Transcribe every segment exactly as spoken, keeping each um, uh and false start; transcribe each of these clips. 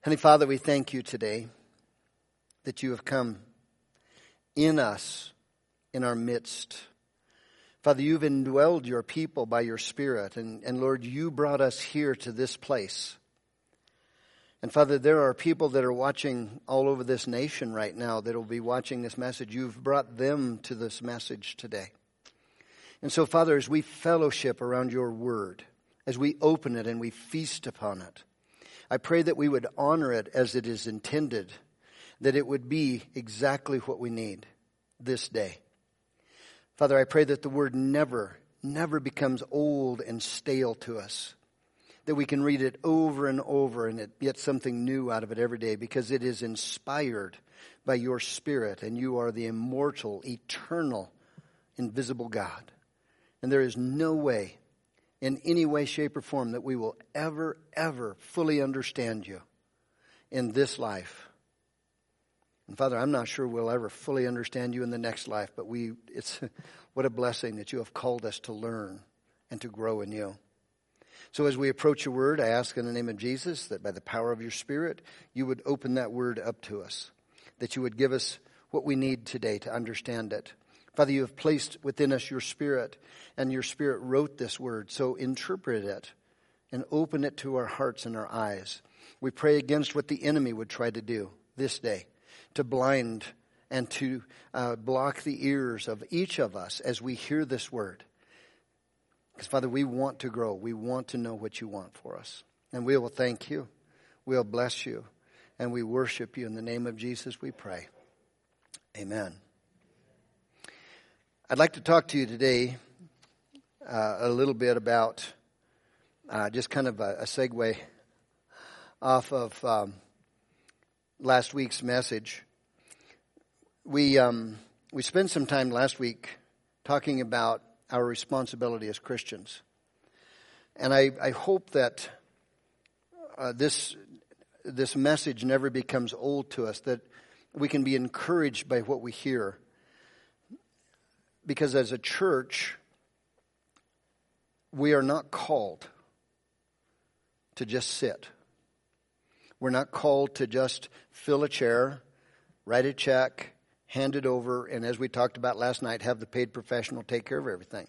Heavenly Father, we thank you today that you have come in us, in our midst. Father, you've indwelled your people by your Spirit, and, and Lord, you brought us here to this place. And Father, there are people that are watching all over this nation right now that will be watching this message. You've brought them to this message today. And so, Father, as we fellowship around your word, as we open it and we feast upon it, I pray that we would honor it as it is intended, that it would be exactly what we need this day. Father, I pray that the word never, never becomes old and stale to us, that we can read it over and over and get something new out of it every day, because it is inspired by your Spirit, and you are the immortal, eternal, invisible God. And there is no way, in any way, shape, or form, that we will ever, ever fully understand you in this life. And Father, I'm not sure we'll ever fully understand you in the next life, but we it's what a blessing that you have called us to learn and to grow in you. So as we approach your word, I ask in the name of Jesus that by the power of your Spirit, you would open that word up to us, that you would give us what we need today to understand it. Father, you have placed within us your Spirit, and your Spirit wrote this word. So interpret it and open it to our hearts and our eyes. We pray against what the enemy would try to do this day, to blind and to uh, block the ears of each of us as we hear this word. Because, Father, we want to grow. We want to know what you want for us. And we will thank you. We'll bless you. And we worship you. In the name of Jesus, we pray. Amen. I'd like to talk to you today uh, a little bit about uh, just kind of a, a segue off of um, last week's message. We um, we spent some time last week talking about our responsibility as Christians, and I, I hope that uh, this this message never becomes old to us, that we can be encouraged by what we hear. Because as a church, we are not called to just sit. We're not called to just fill a chair, write a check, hand it over, and as we talked about last night, have the paid professional take care of everything.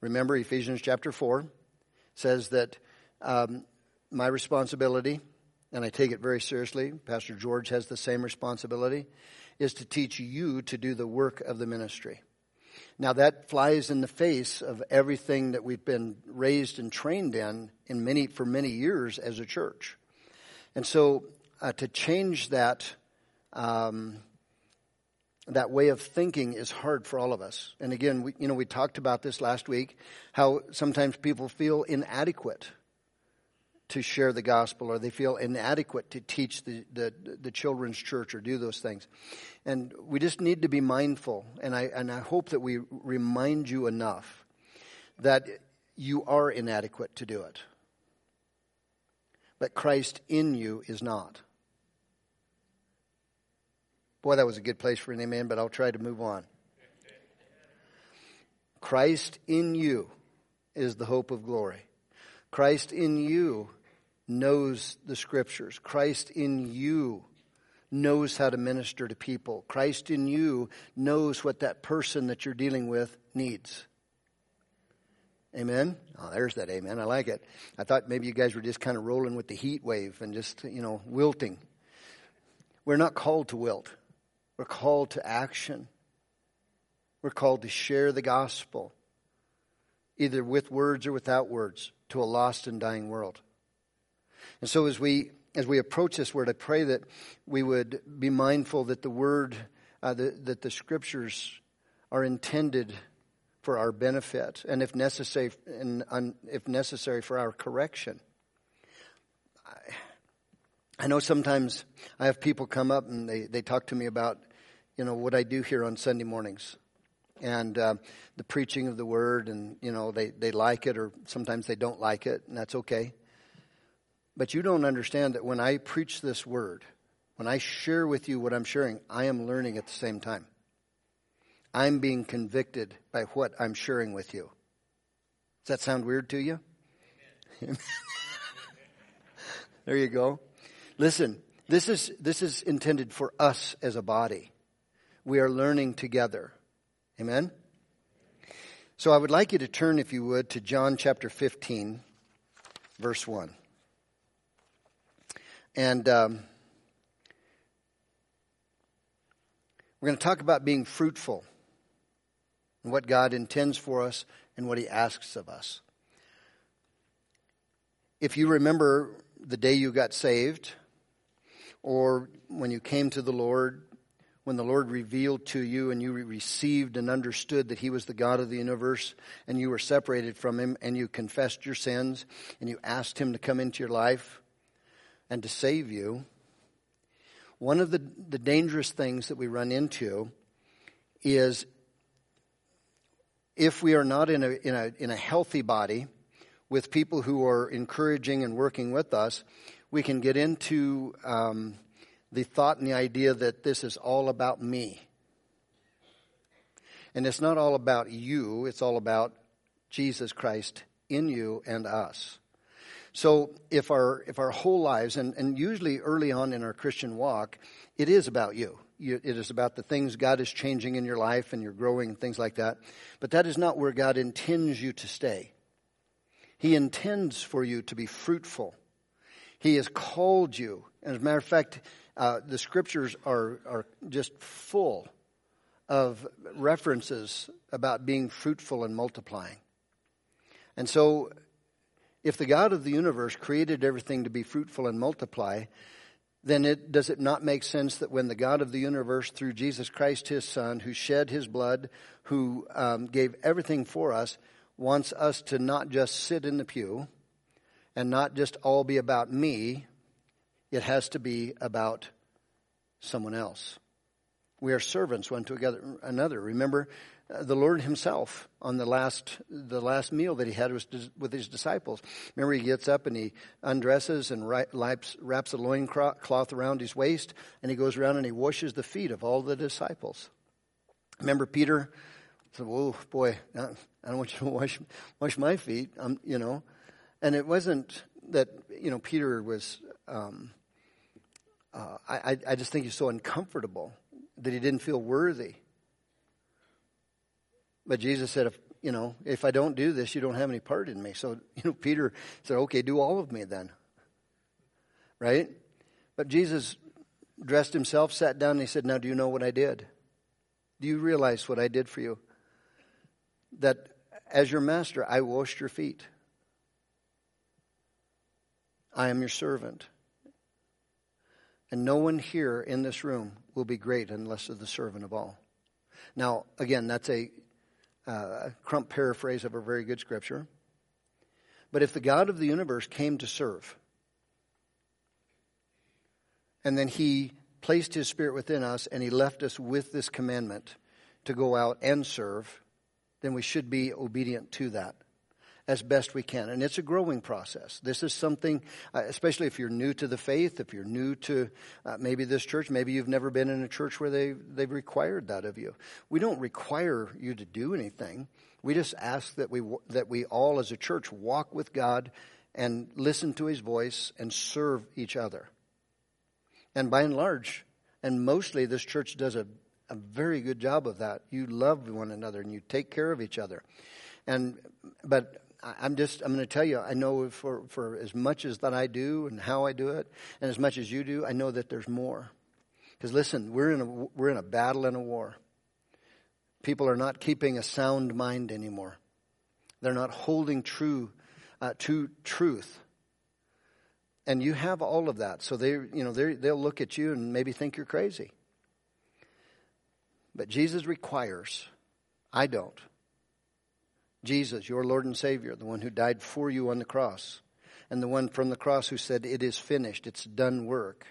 Remember, Ephesians chapter four says that um, my responsibility, and I take it very seriously, Pastor George has the same responsibility, is to teach you to do the work of the ministry. Now, that flies in the face of everything that we've been raised and trained in, in many for many years as a church. And so uh, to change that um, that way of thinking is hard for all of us. And again, we, you know, we talked about this last week, how sometimes people feel inadequate to share the gospel, or they feel inadequate to teach the, the the children's church or do those things. And we just need to be mindful, and I and I hope that we remind you enough that you are inadequate to do it. But Christ in you is not. Boy, that was a good place for an amen, but I'll try to move on. Christ in you is the hope of glory. Christ in you knows the Scriptures. Christ in you knows how to minister to people. Christ in you knows what that person that you're dealing with needs. Amen? Oh, there's that amen. I like it. I thought maybe you guys were just kind of rolling with the heat wave and just, you know, wilting. We're not called to wilt. We're called to action. We're called to share the gospel, either with words or without words, to a lost and dying world. And so as we as we approach this word, I pray that we would be mindful that the word, uh, the, that the Scriptures are intended for our benefit, and if necessary, and um, if necessary for our correction. I, I know sometimes I have people come up and they, they talk to me about, you know, what I do here on Sunday mornings. And uh, the preaching of the word, and, you know, they, they like it, or sometimes they don't like it, and that's okay. But you don't understand that when I preach this word, when I share with you what I'm sharing, I am learning at the same time. I'm being convicted by what I'm sharing with you. Does that sound weird to you? There you go. Listen, this is this is intended for us as a body. We are learning together. Amen? So I would like you to turn, if you would, to John chapter fifteen, verse one. And um, we're going to talk about being fruitful and what God intends for us and what He asks of us. If you remember the day you got saved, or when you came to the Lord, when the Lord revealed to you and you received and understood that He was the God of the universe and you were separated from Him and you confessed your sins and you asked Him to come into your life and to save you, one of the, the dangerous things that we run into is if we are not in a, in a, in a healthy body with people who are encouraging and working with us, we can get into um, the thought and the idea that this is all about me. And it's not all about you. It's all about Jesus Christ in you and us. So if our if our whole lives, and, and usually early on in our Christian walk, it is about you. you. It is about the things God is changing in your life and you're growing and things like that. But that is not where God intends you to stay. He intends for you to be fruitful. He has called you. As a matter of fact, uh, the scriptures are, are just full of references about being fruitful and multiplying. And so, if the God of the universe created everything to be fruitful and multiply, then it, does it not make sense that when the God of the universe, through Jesus Christ, His Son, who shed His blood, who um, gave everything for us, wants us to not just sit in the pew and not just all be about me? It has to be about someone else. We are servants one to another. Remember, the Lord Himself on the last the last meal that He had was with His disciples. Remember, He gets up and He undresses and wraps, wraps a loincloth around His waist, and He goes around and He washes the feet of all the disciples. Remember, Peter said, "Whoa, boy, I don't want you to wash wash my feet." I'm, you know. And it wasn't that, you know, Peter was, um, uh, I, I just think he's so uncomfortable that he didn't feel worthy. But Jesus said, if, you know, if I don't do this, you don't have any part in me. So, you know, Peter said, okay, do all of me then. Right? But Jesus dressed Himself, sat down, and He said, now do you know what I did? Do you realize what I did for you? That as your master, I washed your feet. I am your servant. And no one here in this room will be great unless they're the servant of all. Now, again, that's a uh, crump paraphrase of a very good scripture. But if the God of the universe came to serve, and then He placed His Spirit within us, and He left us with this commandment to go out and serve, then we should be obedient to that as best we can. And it's a growing process. This is something, uh, especially if you're new to the faith, if you're new to uh, maybe this church, maybe you've never been in a church where they, they've required that of you. We don't require you to do anything. We just ask that we that we all as a church walk with God and listen to His voice and serve each other. And by and large, and mostly this church does a, a very good job of that. You love one another and you take care of each other. And but I'm just, I'm going to tell you, I know for, for as much as that I do and how I do it, and as much as you do, I know that there's more. Because listen, we're in a, we're in a battle and a war. People are not keeping a sound mind anymore. They're not holding true uh, to truth. And you have all of that. So they, you know, they they'll look at you and maybe think you're crazy. But Jesus requires, I don't. Jesus, your Lord and Savior, the one who died for you on the cross, and the one from the cross who said, it is finished, it's done work.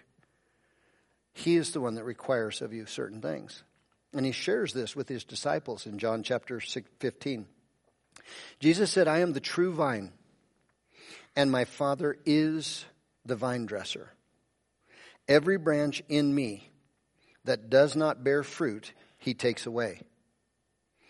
He is the one that requires of you certain things. And He shares this with His disciples in John chapter fifteen. Jesus said, I am the true vine, and my Father is the vine dresser. Every branch in me that does not bear fruit, He takes away.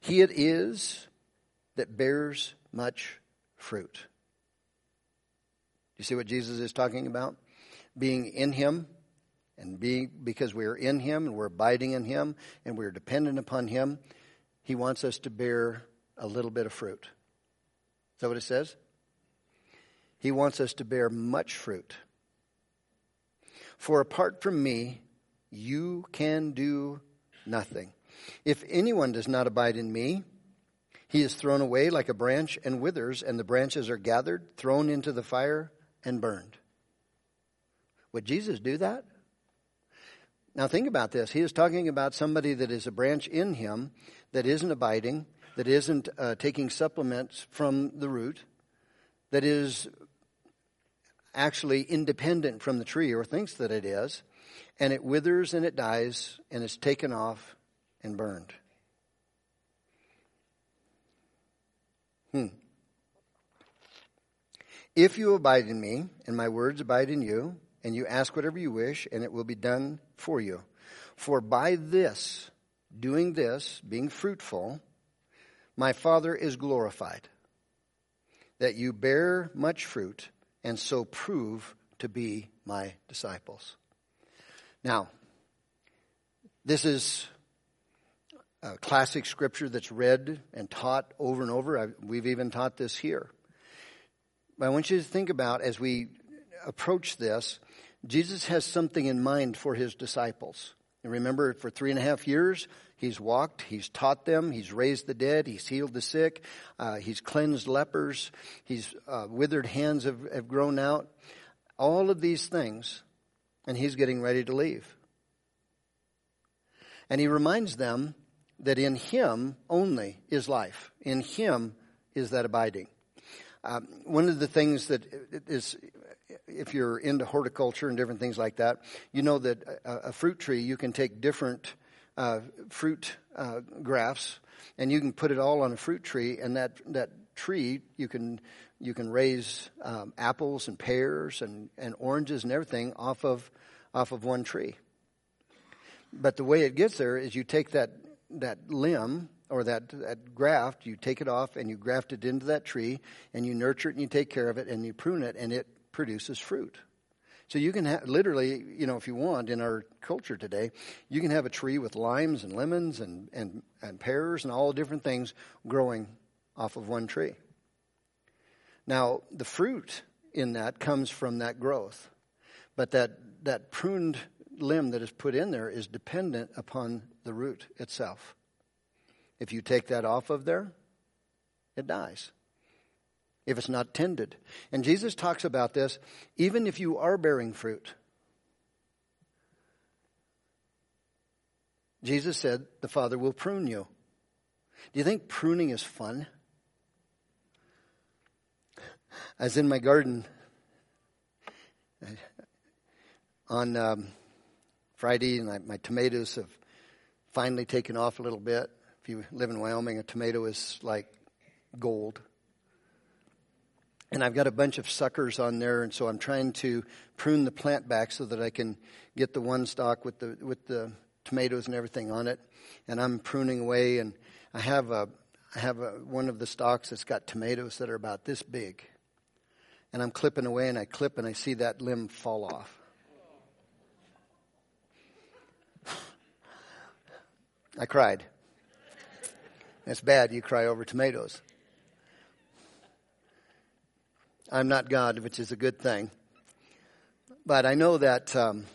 he it is that bears much fruit. You see what Jesus is talking about? Being in him, and being, because we are in him and we're abiding in him and we're dependent upon him, he wants us to bear a little bit of fruit. Is that what it says? He wants us to bear much fruit. For apart from me, you can do nothing. If anyone does not abide in me, he is thrown away like a branch and withers, and the branches are gathered, thrown into the fire, and burned. Would Jesus do that? Now think about this. He is talking about somebody that is a branch in him, that isn't abiding, that isn't uh, taking supplements from the root, that is actually independent from the tree, or thinks that it is, and it withers and it dies and is taken off and burned. Hmm. If you abide in me and my words abide in you, and you ask whatever you wish, and it will be done for you. For by this, doing this, being fruitful, my Father is glorified, that you bear much fruit, and so prove to be my disciples. Now, this is a classic scripture that's read and taught over and over. I've, we've even taught this here. But I want you to think about, as we approach this, Jesus has something in mind for his disciples. And remember, for three and a half years, he's walked, he's taught them, he's raised the dead, he's healed the sick, uh, he's cleansed lepers, he's uh, withered hands have, have grown out. All of these things, and he's getting ready to leave. And he reminds them that in him only is life. In him is that abiding. Um, one of the things that is, if you're into horticulture and different things like that, you know that a, a fruit tree, you can take different uh, fruit uh, grafts, and you can put it all on a fruit tree, and that, that tree, you can you can raise um, apples and pears and, and oranges and everything off of off of one tree. But the way it gets there is you take that that limb or that, that graft, you take it off and you graft it into that tree, and you nurture it and you take care of it and you prune it, and it produces fruit. So you can ha- literally, you know, if you want, in our culture today, you can have a tree with limes and lemons and, and, and pears and all different things growing off of one tree. Now, the fruit in that comes from that growth, but that, that pruned limb that is put in there is dependent upon the root itself. If you take that off of there, it dies, if it's not tended. And Jesus talks about this, even if you are bearing fruit. Jesus said, the Father will prune you. Do you think pruning is fun? I was in my garden on um, Friday, and I, my tomatoes have finally taken off a little bit. If you live in Wyoming, a tomato is like gold. And I've got a bunch of suckers on there, and so I'm trying to prune the plant back so that I can get the one stalk with the with the tomatoes and everything on it. And I'm pruning away, and I have a I have a, one of the stalks that's got tomatoes that are about this big. And I'm clipping away, and I clip, and I see that limb fall off. I cried. That's bad. You cry over tomatoes. I'm not God, which is a good thing. But I know that um,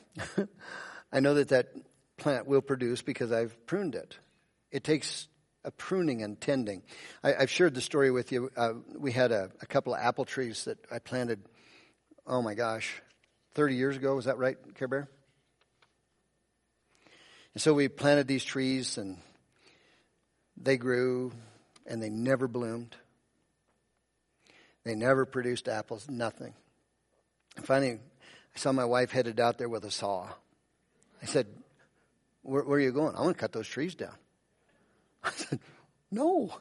I know that that plant will produce because I've pruned it. It takes a pruning and tending. I, I've shared the story with you. Uh, we had a, a couple of apple trees that I planted, oh my gosh, thirty years ago. Is that right, Care Bear? And so we planted these trees, and they grew, and they never bloomed. They never produced apples, nothing. And finally, I saw my wife headed out there with a saw. I said, where, where are you going? I want to cut those trees down. I said, no,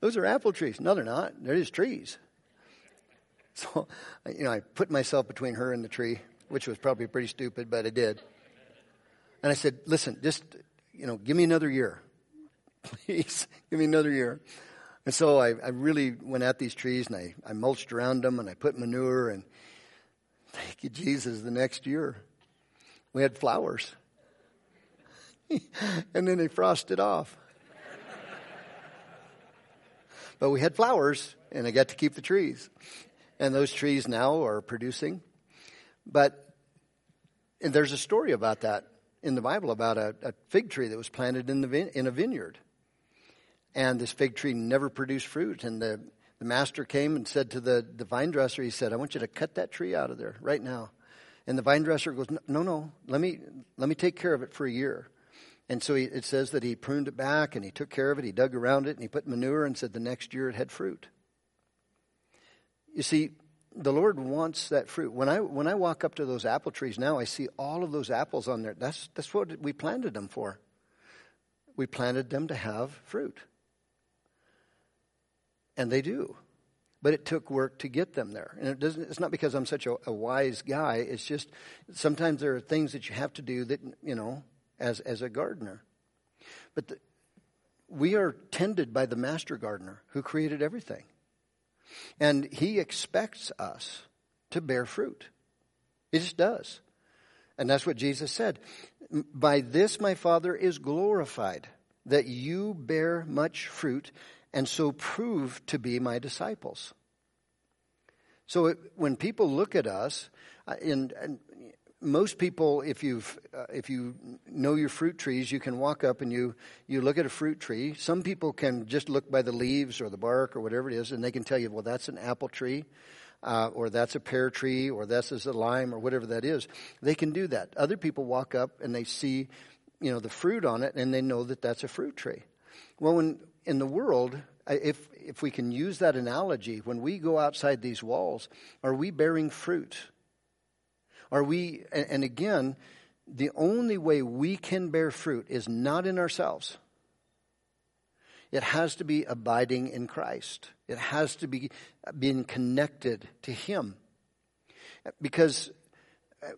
those are apple trees. No, they're not. They're just trees. So, you know, I put myself between her and the tree, which was probably pretty stupid, but I did. And I said, listen, just, you know, give me another year. Please, give me another year. And so I, I really went at these trees, and I, I mulched around them, and I put manure, and thank you, Jesus, the next year we had flowers. And then they frosted off. But we had flowers, and I got to keep the trees. And those trees now are producing. But and there's a story about that in the Bible, about a, a fig tree that was planted in, the vine, in a vineyard. And this fig tree never produced fruit. And the, the master came and said to the, the vine dresser, he said, I want you to cut that tree out of there right now. And the vine dresser goes, no, no, let me let me take care of it for a year. And so he, it says that he pruned it back, and he took care of it. He dug around it, and he put manure, and said the next year it had fruit. You see, the Lord wants that fruit. When I when I walk up to those apple trees now, I see all of those apples on there. That's that's what we planted them for. We planted them to have fruit. And they do. But it took work to get them there. And it doesn't, it's not because I'm such a, a wise guy. It's just sometimes there are things that you have to do that, you know, as as a gardener. But the, we are tended by the master gardener who created everything. And he expects us to bear fruit. He just does. And that's what Jesus said. By this my Father is glorified, that you bear much fruit, and so prove to be my disciples. So it, when people look at us, and, and most people, if you've uh, if you know your fruit trees, you can walk up and you you look at a fruit tree. Some people can just look by the leaves or the bark or whatever it is, and they can tell you, well, that's an apple tree, uh, or that's a pear tree, or this is a lime, or whatever that is. They can do that. Other people walk up and they see, you know, the fruit on it, and they know that that's a fruit tree. Well, when in the world, if if we can use that analogy, when we go outside these walls, are we bearing fruit? Are we? And again, the only way we can bear fruit is not in ourselves. It has to be abiding in Christ. It has to be being connected to Him. Because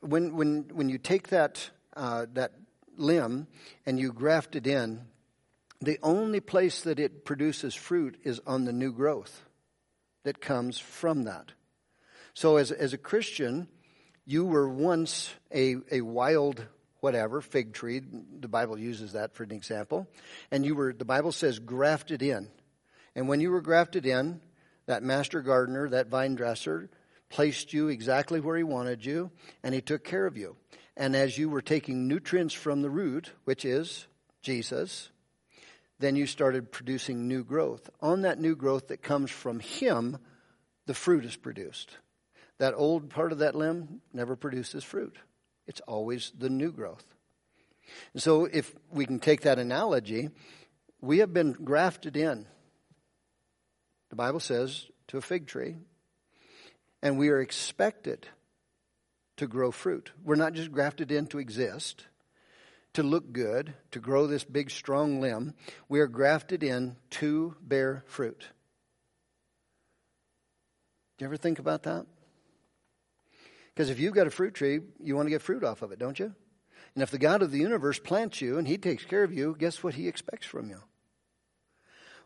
when when when you take that uh, that limb and you graft it in, the only place that it produces fruit is on the new growth that comes from that. So as, as a Christian, you were once a, a wild whatever, fig tree. The Bible uses that for an example. And you were, the Bible says, grafted in. And when you were grafted in, that master gardener, that vine dresser, placed you exactly where he wanted you, and he took care of you. And as you were taking nutrients from the root, which is Jesus, then you started producing new growth. On that new growth that comes from Him, the fruit is produced. That old part of that limb never produces fruit. It's always the new growth. And so if we can take that analogy, we have been grafted in, the Bible says, to a fig tree. And we are expected to grow fruit. We're not just grafted in to exist, to look good, to grow this big, strong limb. We are grafted in to bear fruit. Do you ever think about that? Because if you've got a fruit tree, you want to get fruit off of it, don't you? And if the God of the universe plants you and He takes care of you, guess what He expects from you?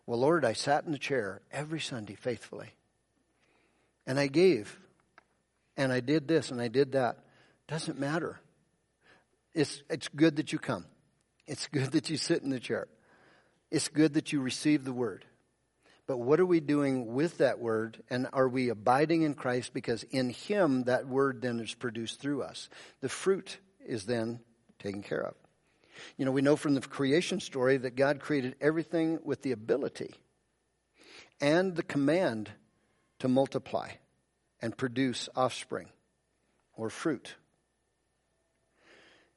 Well, Lord, I sat in the chair every Sunday faithfully. And I gave. And I did this and I did that. Doesn't matter. It's it's good that you come. It's good that you sit in the chair. It's good that you receive the word. But what are we doing with that word? And are we abiding in Christ? Because in Him, that word then is produced through us. The fruit is then taken care of. You know, we know from the creation story that God created everything with the ability and the command to multiply and produce offspring or fruit.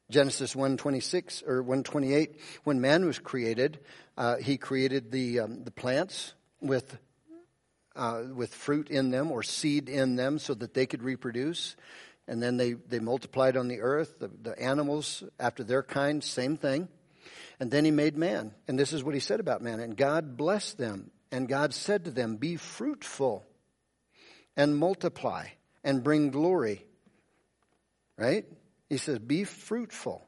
Genesis one twenty-six or one twenty-eight, when man was created, uh, he created the um, the plants with uh, with fruit in them or seed in them so that they could reproduce. and then they, they multiplied on the earth. The, the animals, after their kind, same thing. And then he made man. And this is what he said about man. And God blessed them. And God said to them, be fruitful and multiply and bring glory. Right? He says, be fruitful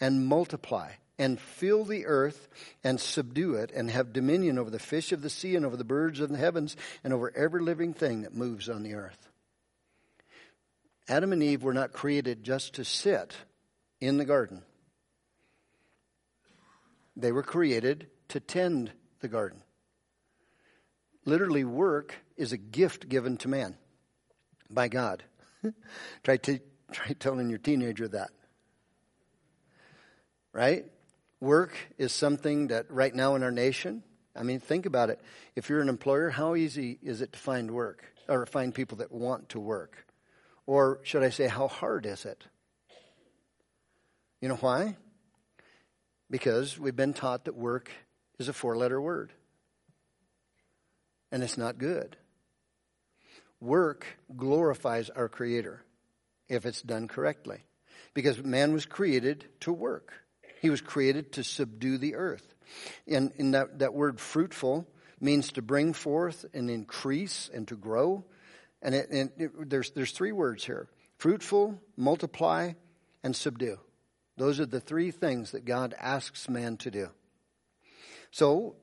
and multiply and fill the earth and subdue it and have dominion over the fish of the sea and over the birds of the heavens and over every living thing that moves on the earth. Adam and Eve were not created just to sit in the garden. They were created to tend the garden. Literally, work is a gift given to man by God. try, t- try telling your teenager that. Right? Work is something that right now in our nation, I mean, think about it. If you're an employer, how easy is it to find work or find people that want to work? Or should I say, how hard is it? You know why? Because we've been taught that work is a four-letter word. And it's not good. Work glorifies our Creator if it's done correctly. Because man was created to work. He was created to subdue the earth. And, and that, that word fruitful means to bring forth and increase and to grow. And, it, and it, there's, there's three words here. Fruitful, multiply, and subdue. Those are the three things that God asks man to do. So,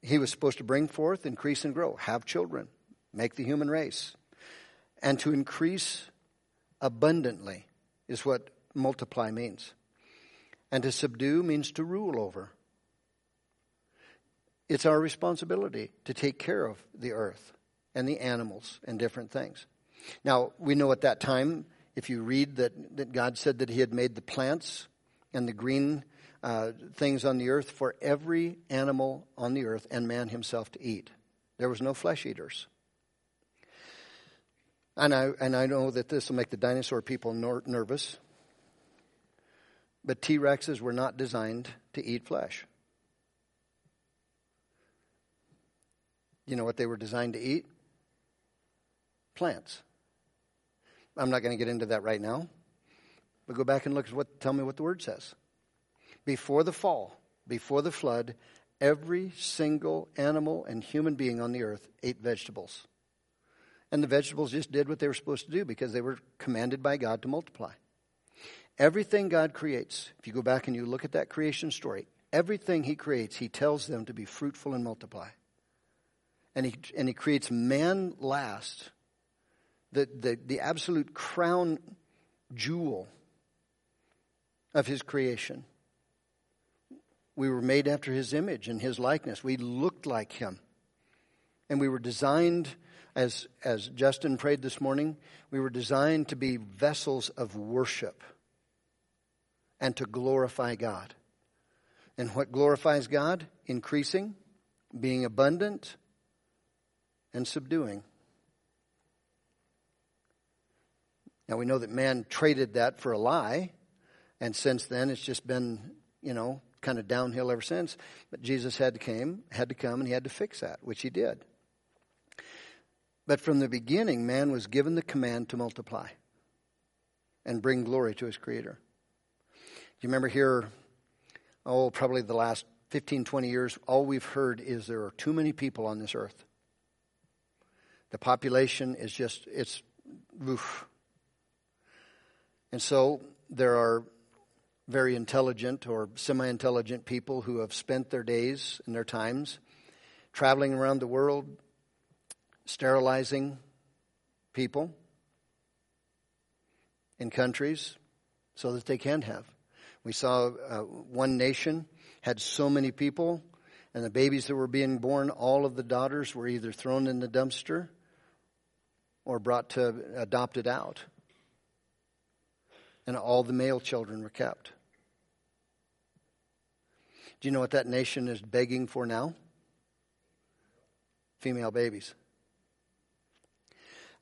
he was supposed to bring forth, increase, and grow. Have children. Make the human race. And to increase abundantly is what multiply means. And to subdue means to rule over. It's our responsibility to take care of the earth and the animals and different things. Now, we know at that time, if you read that, that God said that he had made the plants and the green uh, things on the earth for every animal on the earth and man himself to eat. There was no flesh eaters. And I, and I know that this will make the dinosaur people nor- nervous. But T-Rexes were not designed to eat flesh. You know what they were designed to eat? Plants. I'm not going to get into that right now. But go back and look at what, tell me what the word says. Before the fall, before the flood, every single animal and human being on the earth ate vegetables. And the vegetables just did what they were supposed to do because they were commanded by God to multiply. Everything God creates, if you go back and you look at that creation story, everything he creates, he tells them to be fruitful and multiply. And he, and he creates man last. The, the the absolute crown jewel of his creation. We were made after his image and his likeness. We looked like him. And we were designed, as as Justin prayed this morning, we were designed to be vessels of worship and to glorify God. And what glorifies God? Increasing, being abundant, and subduing. Now, we know that man traded that for a lie, and since then it's just been, you know, kind of downhill ever since. But Jesus had to came, had to come and he had to fix that, which he did. But from the beginning, man was given the command to multiply and bring glory to his Creator. Do you remember here, oh, probably the last fifteen, twenty years, all we've heard is there are too many people on this earth. The population is just, it's, oof. And so there are very intelligent or semi-intelligent people who have spent their days and their times traveling around the world, sterilizing people in countries so that they can have. We saw uh, one nation had so many people, and the babies that were being born, all of the daughters were either thrown in the dumpster or brought to adopted out. And all the male children were kept. Do you know what that nation is begging for now? Female babies.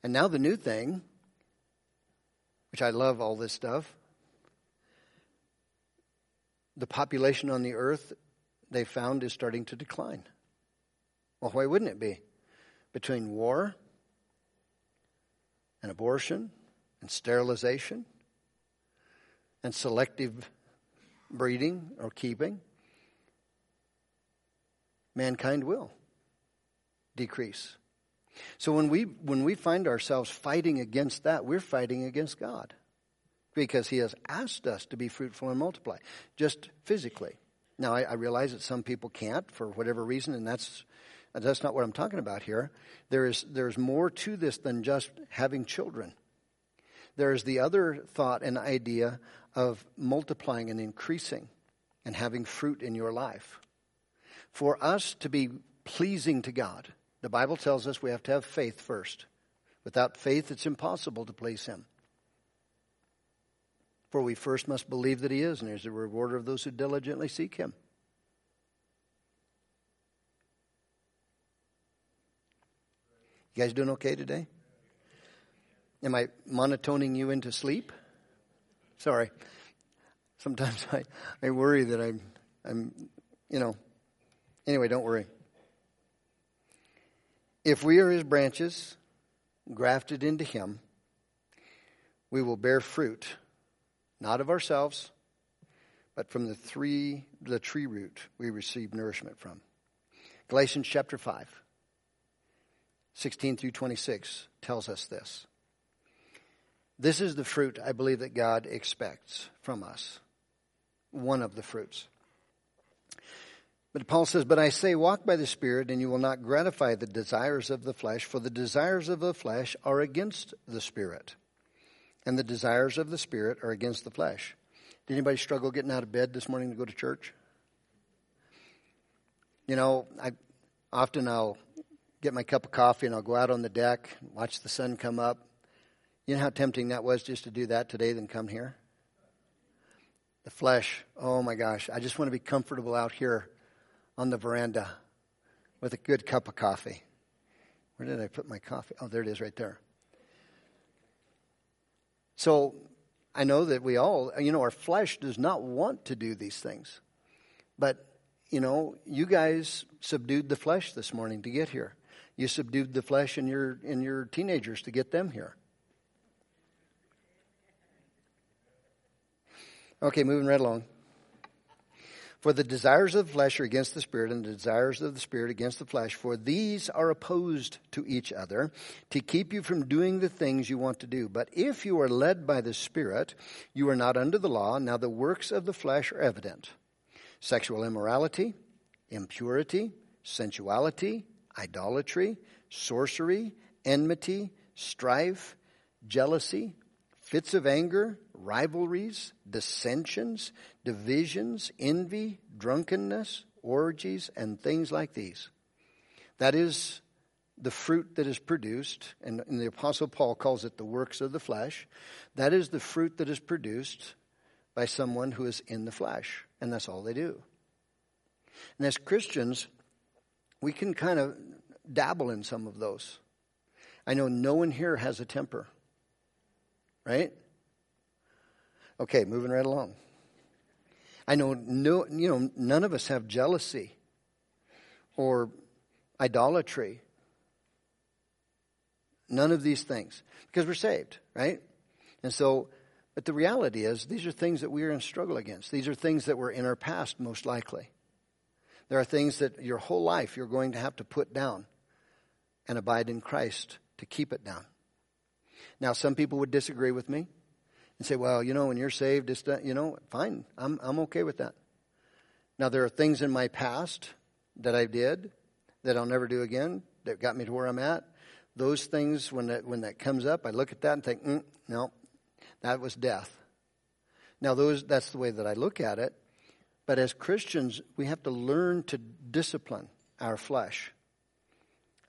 And now the new thing, which I love all this stuff, the population on the earth, they found, is starting to decline. Well, why wouldn't it be? Between war and abortion and sterilization and selective breeding or keeping, mankind will decrease. So when we when we find ourselves fighting against that, we're fighting against God, because he has asked us to be fruitful and multiply, just physically. Now, I, I realize that some people can't for whatever reason, and that's that's not what I'm talking about here. There is there's more to this than just having children. There is the other thought and idea of multiplying and increasing and having fruit in your life. For us to be pleasing to God, the Bible tells us we have to have faith first. Without faith, it's impossible to please him. For we first must believe that he is, and he is the rewarder of those who diligently seek him. You guys doing okay today? Am I monotoning you into sleep? Sorry. Sometimes I, I worry that I'm, I'm, you know. Anyway, don't worry. If we are his branches, grafted into him, we will bear fruit, not of ourselves, but from the three, the tree root we receive nourishment from. Galatians chapter five, sixteen through twenty-six tells us this. This is the fruit I believe that God expects from us. One of the fruits. But Paul says, but I say, walk by the Spirit, and you will not gratify the desires of the flesh, for the desires of the flesh are against the Spirit, and the desires of the Spirit are against the flesh. Did anybody struggle getting out of bed this morning to go to church? You know, I often I'll get my cup of coffee and I'll go out on the deck, watch the sun come up. You know how tempting that was just to do that today than come here? The flesh, oh my gosh, I just want to be comfortable out here on the veranda with a good cup of coffee. Where did I put my coffee? Oh, there it is right there. So I know that we all, you know, our flesh does not want to do these things. But, you know, you guys subdued the flesh this morning to get here. You subdued the flesh in your in your teenagers to get them here. Okay, moving right along. For the desires of the flesh are against the Spirit, and the desires of the Spirit against the flesh. For these are opposed to each other, to keep you from doing the things you want to do. But if you are led by the Spirit, you are not under the law. Now the works of the flesh are evident. Sexual immorality, impurity, sensuality, idolatry, sorcery, enmity, strife, jealousy, fits of anger, rivalries, dissensions, divisions, envy, drunkenness, orgies, and things like these. That is the fruit that is produced, and the Apostle Paul calls it the works of the flesh. That is the fruit that is produced by someone who is in the flesh, and that's all they do. And as Christians, we can kind of dabble in some of those. I know no one here has a temper, right? Okay, moving right along. I know no, you know, none of us have jealousy or idolatry. None of these things, because we're saved, right? And so, but the reality is, these are things that we are in struggle against. These are things that were in our past, most likely. There are things that your whole life you're going to have to put down and abide in Christ to keep it down. Now, some people would disagree with me and say, well, you know, when you're saved, it's done, you know, fine. I'm I'm okay with that. Now, there are things in my past that I did that I'll never do again that got me to where I'm at. Those things, when that, when that comes up, I look at that and think, mm, no, that was death. Now, those that's the way that I look at it. But as Christians, we have to learn to discipline our flesh,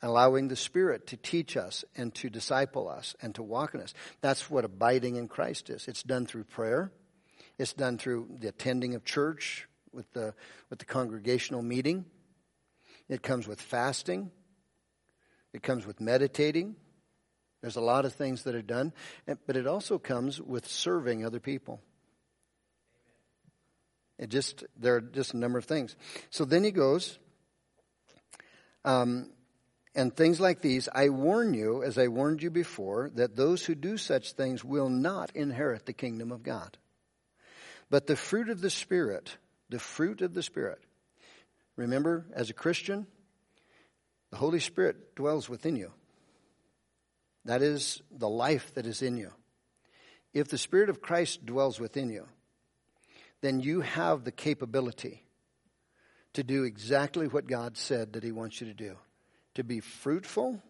allowing the Spirit to teach us and to disciple us and to walk in us. That's what abiding in Christ is. It's done through prayer. It's done through the attending of church with the with the congregational meeting. It comes with fasting. It comes with meditating. There's a lot of things that are done. But it also comes with serving other people. It just, there are just a number of things. So then he goes... Um, and things like these, I warn you, as I warned you before, that those who do such things will not inherit the kingdom of God. But the fruit of the Spirit, the fruit of the Spirit. Remember, as a Christian, the Holy Spirit dwells within you. That is the life that is in you. If the Spirit of Christ dwells within you, then you have the capability to do exactly what God said that He wants you to do. To be fruitful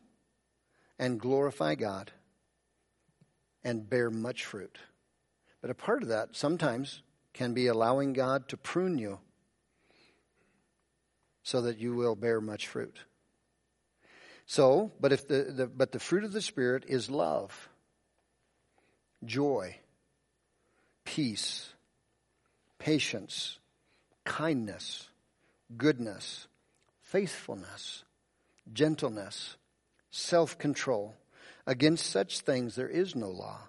and glorify God and bear much fruit. But a part of that sometimes can be allowing God to prune you so that you will bear much fruit. So, but if the, the but the fruit of the Spirit is love, joy, peace, patience, kindness, goodness, faithfulness, gentleness, self-control. Against such things there is no law.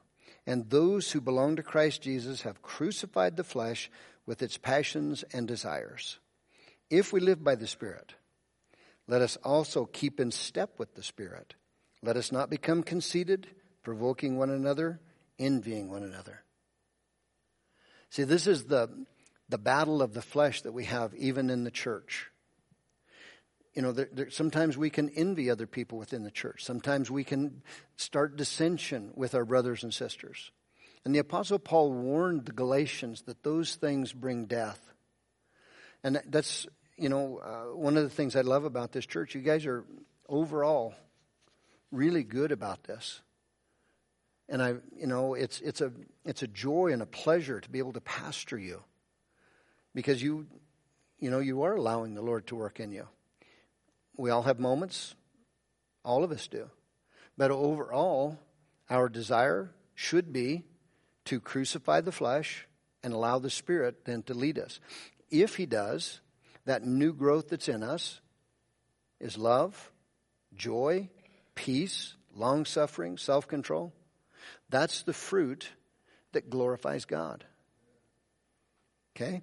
And those who belong to Christ Jesus have crucified the flesh with its passions and desires. If we live by the Spirit, let us also keep in step with the Spirit. Let us not become conceited, provoking one another, envying one another. See, this is the, the battle of the flesh that we have even in the church. You know, there, there, sometimes we can envy other people within the church. Sometimes we can start dissension with our brothers and sisters. And the Apostle Paul warned the Galatians that those things bring death. And that, that's, you know, uh, one of the things I love about this church. You guys are overall really good about this. And I, you know, it's it's a it's a joy and a pleasure to be able to pastor you, because you, you know, you are allowing the Lord to work in you. We all have moments. All of us do. But overall, our desire should be to crucify the flesh and allow the Spirit then to lead us. If He does, that new growth that's in us is love, joy, peace, long-suffering, self-control. That's the fruit that glorifies God. Okay?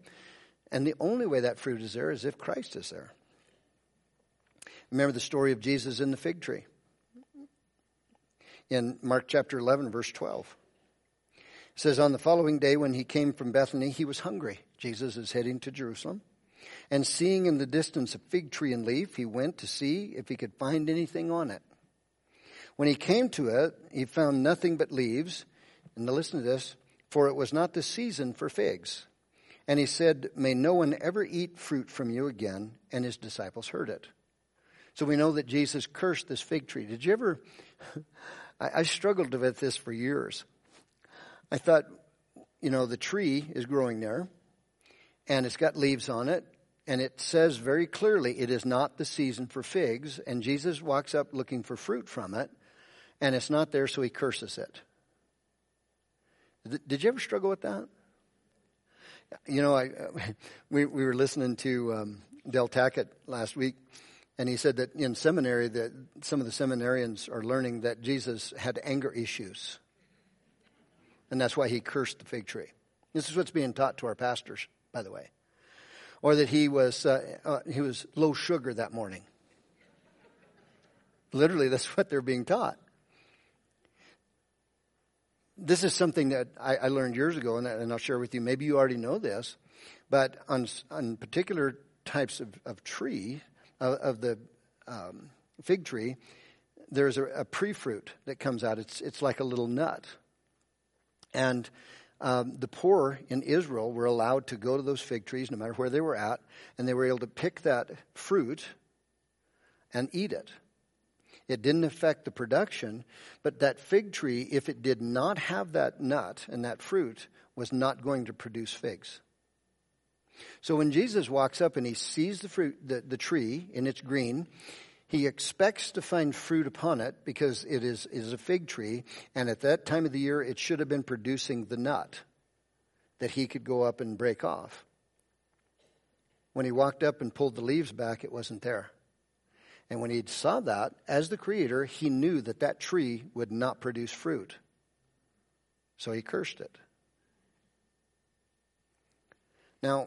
And the only way that fruit is there is if Christ is there. Remember the story of Jesus in the fig tree. In Mark chapter eleven, verse twelve. It says, on the following day when He came from Bethany, He was hungry. Jesus is heading to Jerusalem. And seeing in the distance a fig tree and leaf, He went to see if He could find anything on it. When He came to it, He found nothing but leaves. And now listen to this. For it was not the season for figs. And He said, may no one ever eat fruit from you again. And His disciples heard it. So we know that Jesus cursed this fig tree. Did you ever, I, I struggled with this for years. I thought, you know, the tree is growing there, and it's got leaves on it, and it says very clearly it is not the season for figs, and Jesus walks up looking for fruit from it, and it's not there, so He curses it. Th- did you ever struggle with that? You know, I we, we were listening to um, Del Tackett last week, and he said that in seminary that some of the seminarians are learning that Jesus had anger issues. And that's why He cursed the fig tree. This is what's being taught to our pastors, by the way. Or that he was uh, uh, he was low sugar that morning. Literally, that's what they're being taught. This is something that I, I learned years ago, and, and I'll share with you. Maybe you already know this, but on, on particular types of, of tree... of the um, fig tree, there's a, a pre-fruit that comes out. It's it's like a little nut. And um, the poor in Israel were allowed to go to those fig trees, no matter where they were at, and they were able to pick that fruit and eat it. It didn't affect the production, but that fig tree, if it did not have that nut and that fruit, was not going to produce figs. So when Jesus walks up and He sees the fruit, the, the tree, and it's green, He expects to find fruit upon it because it is, is a fig tree. And at that time of the year, it should have been producing the nut that He could go up and break off. When He walked up and pulled the leaves back, it wasn't there. And when He saw that, as the Creator, He knew that that tree would not produce fruit. So He cursed it. Now,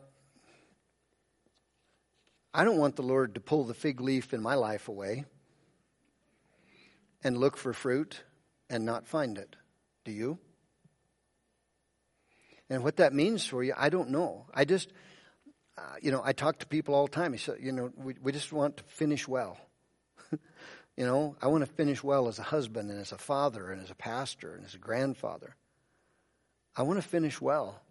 I don't want the Lord to pull the fig leaf in my life away and look for fruit and not find it? Do you? And what that means for you, I don't know. I just, uh, you know, I talk to people all the time. I say, you know, we, we just want to finish well. You know, I want to finish well as a husband and as a father and as a pastor and as a grandfather. I want to finish well.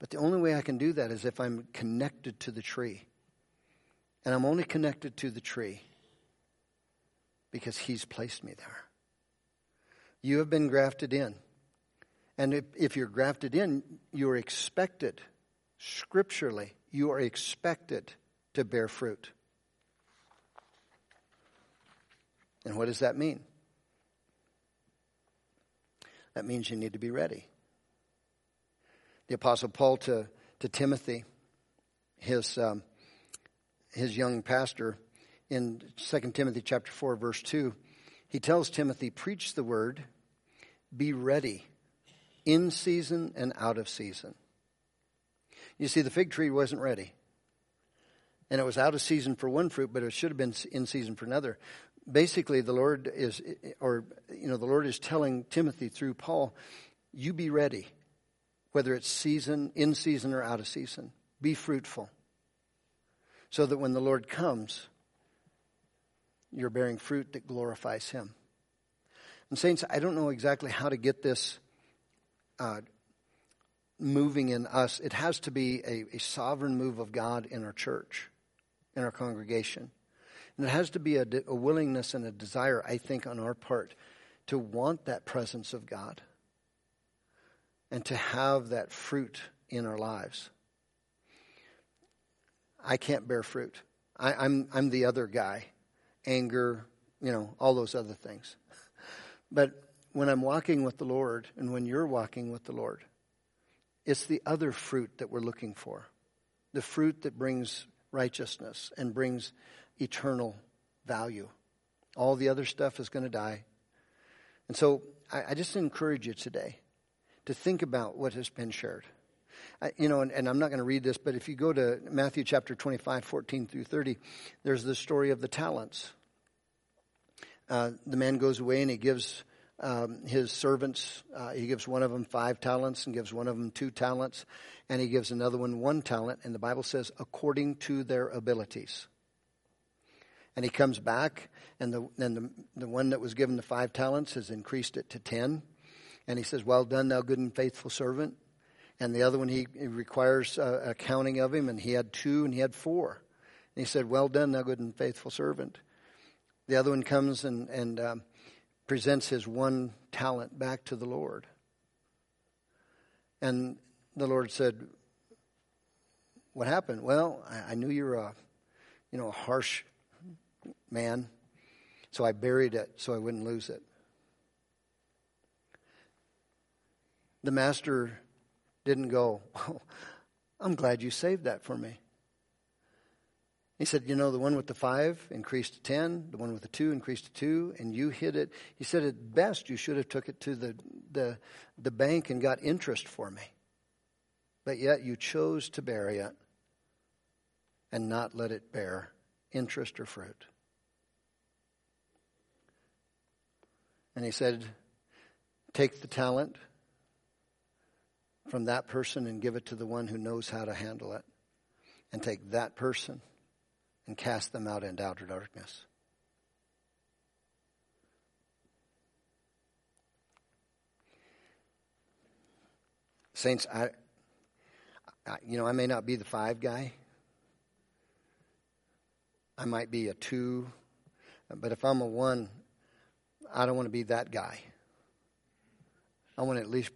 But the only way I can do that is if I'm connected to the tree. And I'm only connected to the tree because He's placed me there. You have been grafted in. And if, if you're grafted in, you're expected, scripturally, you are expected to bear fruit. And what does that mean? That means you need to be ready. The Apostle Paul to, to Timothy, his um, his young pastor, in Second Timothy chapter four, verse two, he tells Timothy, preach the word, be ready, in season and out of season. You see, the fig tree wasn't ready. And it was out of season for one fruit, but it should have been in season for another. Basically, the Lord is, or, you know, the Lord is telling Timothy through Paul, you be ready, whether it's season, in season or out of season. Be fruitful. So that when the Lord comes, you're bearing fruit that glorifies Him. And saints, I don't know exactly how to get this uh, moving in us. It has to be a, a sovereign move of God in our church, in our congregation. And it has to be a, de- a willingness and a desire, I think, on our part to want that presence of God and to have that fruit in our lives. I can't bear fruit. I, I'm I'm the other guy. Anger, you know, all those other things. But when I'm walking with the Lord, and when you're walking with the Lord, it's the other fruit that we're looking for. The fruit that brings righteousness and brings eternal value. All the other stuff is going to die. And so I, I just encourage you today to think about what has been shared. I, you know, and, and I'm not going to read this, but if you go to Matthew chapter twenty-five, fourteen through thirty, there's the story of the talents. Uh, the man goes away and he gives um, his servants, uh, he gives one of them five talents and gives one of them two talents, and he gives another one one talent, and the Bible says, according to their abilities. And he comes back, and the and the, the one that was given the five talents has increased it to ten, and he says, well done, thou good and faithful servant. And the other one, he, he requires uh, a counting of him, and he had two and he had four. And he said, well done, thou good and faithful servant. The other one comes and, and um, presents his one talent back to the Lord. And the Lord said, what happened? Well, I, I knew you were a, you know, a harsh man, so I buried it so I wouldn't lose it. The master didn't go, oh, I'm glad you saved that for me. He said, you know, the one with the five increased to ten, the one with the two increased to two, and you hid it. He said, at best, you should have took it to the, the, the bank and got interest for me. But yet you chose to bury it and not let it bear interest or fruit. And he said, take the talent from that person and give it to the one who knows how to handle it. And take that person and cast them out into outer darkness. Saints, I, I you know, I may not be the five guy. I might be a two. But if I'm a one, I don't want to be that guy. I want to at least,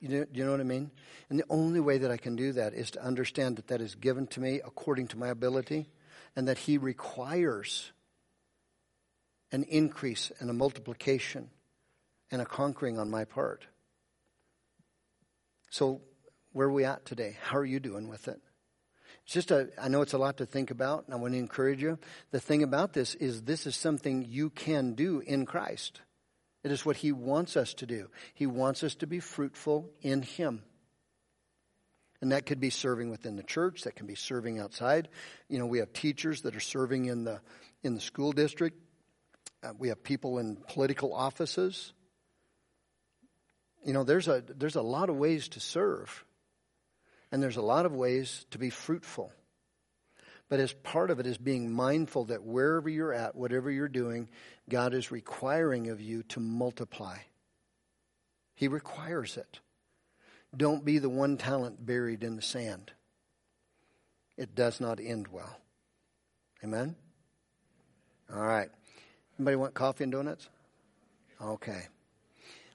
you know, you know what I mean? And the only way that I can do that is to understand that that is given to me according to my ability, and that He requires an increase and a multiplication and a conquering on my part. So where are we at today? How are you doing with it? It's just a, I know it's a lot to think about, and I want to encourage you. The thing about this is this is something you can do in Christ. It is what He wants us to do. He wants us to be fruitful in Him. And that could be serving within the church. That can be serving outside. You know, we have teachers that are serving in the in the school district. Uh, we have people in political offices. You know, there's a there's a lot of ways to serve, and there's a lot of ways to be fruitful. But as part of it is being mindful that wherever you're at, whatever you're doing, God is requiring of you to multiply. He requires it. Don't be the one talent buried in the sand. It does not end well. Amen? All right. Anybody want coffee and donuts? Okay.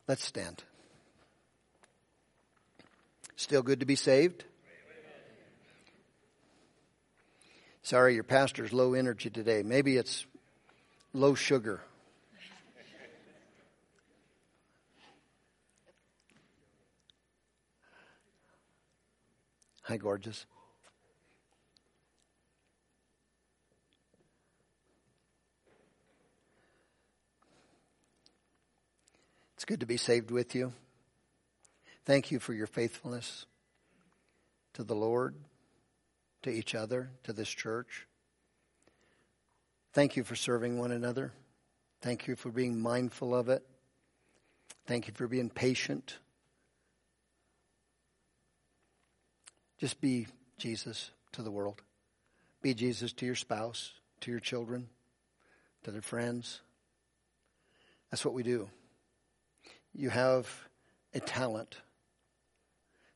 Let's stand. Still good to be saved? Sorry, your pastor's low energy today. Maybe it's low sugar. Hi, gorgeous. It's good to be saved with you. Thank you for your faithfulness to the Lord, to each other, to this church. Thank you for serving one another. Thank you for being mindful of it. Thank you for being patient. Just be Jesus to the world. Be Jesus to your spouse, to your children, to their friends. That's what we do. You have a talent.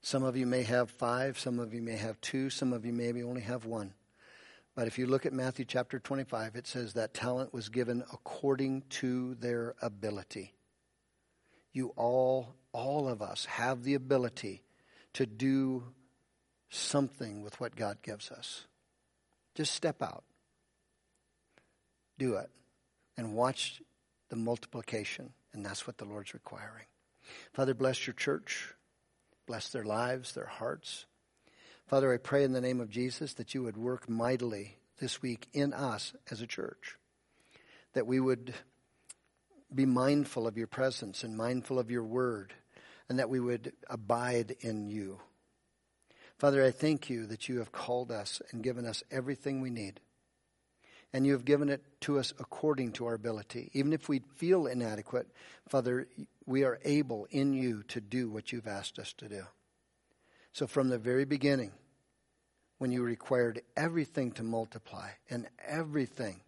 Some of you may have five, some of you may have two, some of you maybe only have one. But if you look at Matthew chapter twenty-five, it says that talent was given according to their ability. You all, all of us have the ability to do something with what God gives us. Just step out. Do it. And watch the multiplication. And that's what the Lord's requiring. Father, bless your church. Bless their lives, their hearts. Father, I pray in the name of Jesus that you would work mightily this week in us as a church. That we would be mindful of your presence and mindful of your word. And that we would abide in you. Father, I thank you that you have called us and given us everything we need. And you have given it to us according to our ability. Even if we feel inadequate, Father, we are able in you to do what you've asked us to do. So from the very beginning, when you required everything to multiply and everything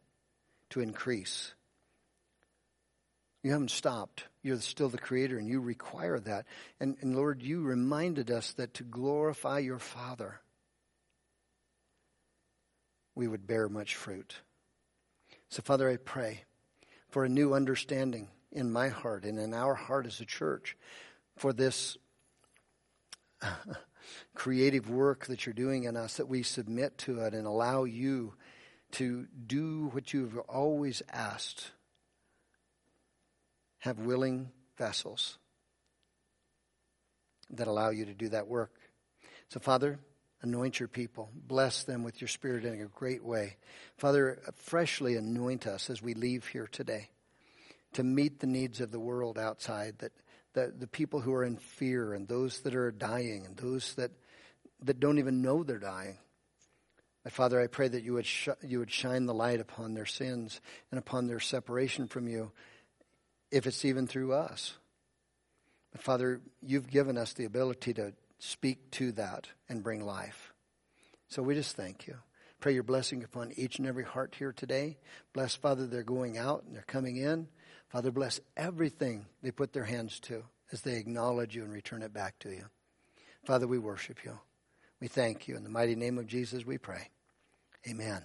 to increase, you haven't stopped. You're still the creator and you require that. And, and Lord, you reminded us that to glorify your Father, we would bear much fruit. So, Father, I pray for a new understanding in my heart and in our heart as a church for this creative work that you're doing in us, that we submit to it and allow you to do what you've always asked. Have willing vessels that allow you to do that work. So, Father, anoint your people. Bless them with your Spirit in a great way. Father, freshly anoint us as we leave here today to meet the needs of the world outside, that the, the people who are in fear and those that are dying and those that that don't even know they're dying. But Father, I pray that you would sh- you would shine the light upon their sins and upon their separation from you, if it's even through us. But Father, you've given us the ability to speak to that and bring life. So we just thank you. Pray your blessing upon each and every heart here today. Bless, Father, they're going out and they're coming in. Father, bless everything they put their hands to as they acknowledge you and return it back to you. Father, we worship you. We thank you. In the mighty name of Jesus, we pray. Amen.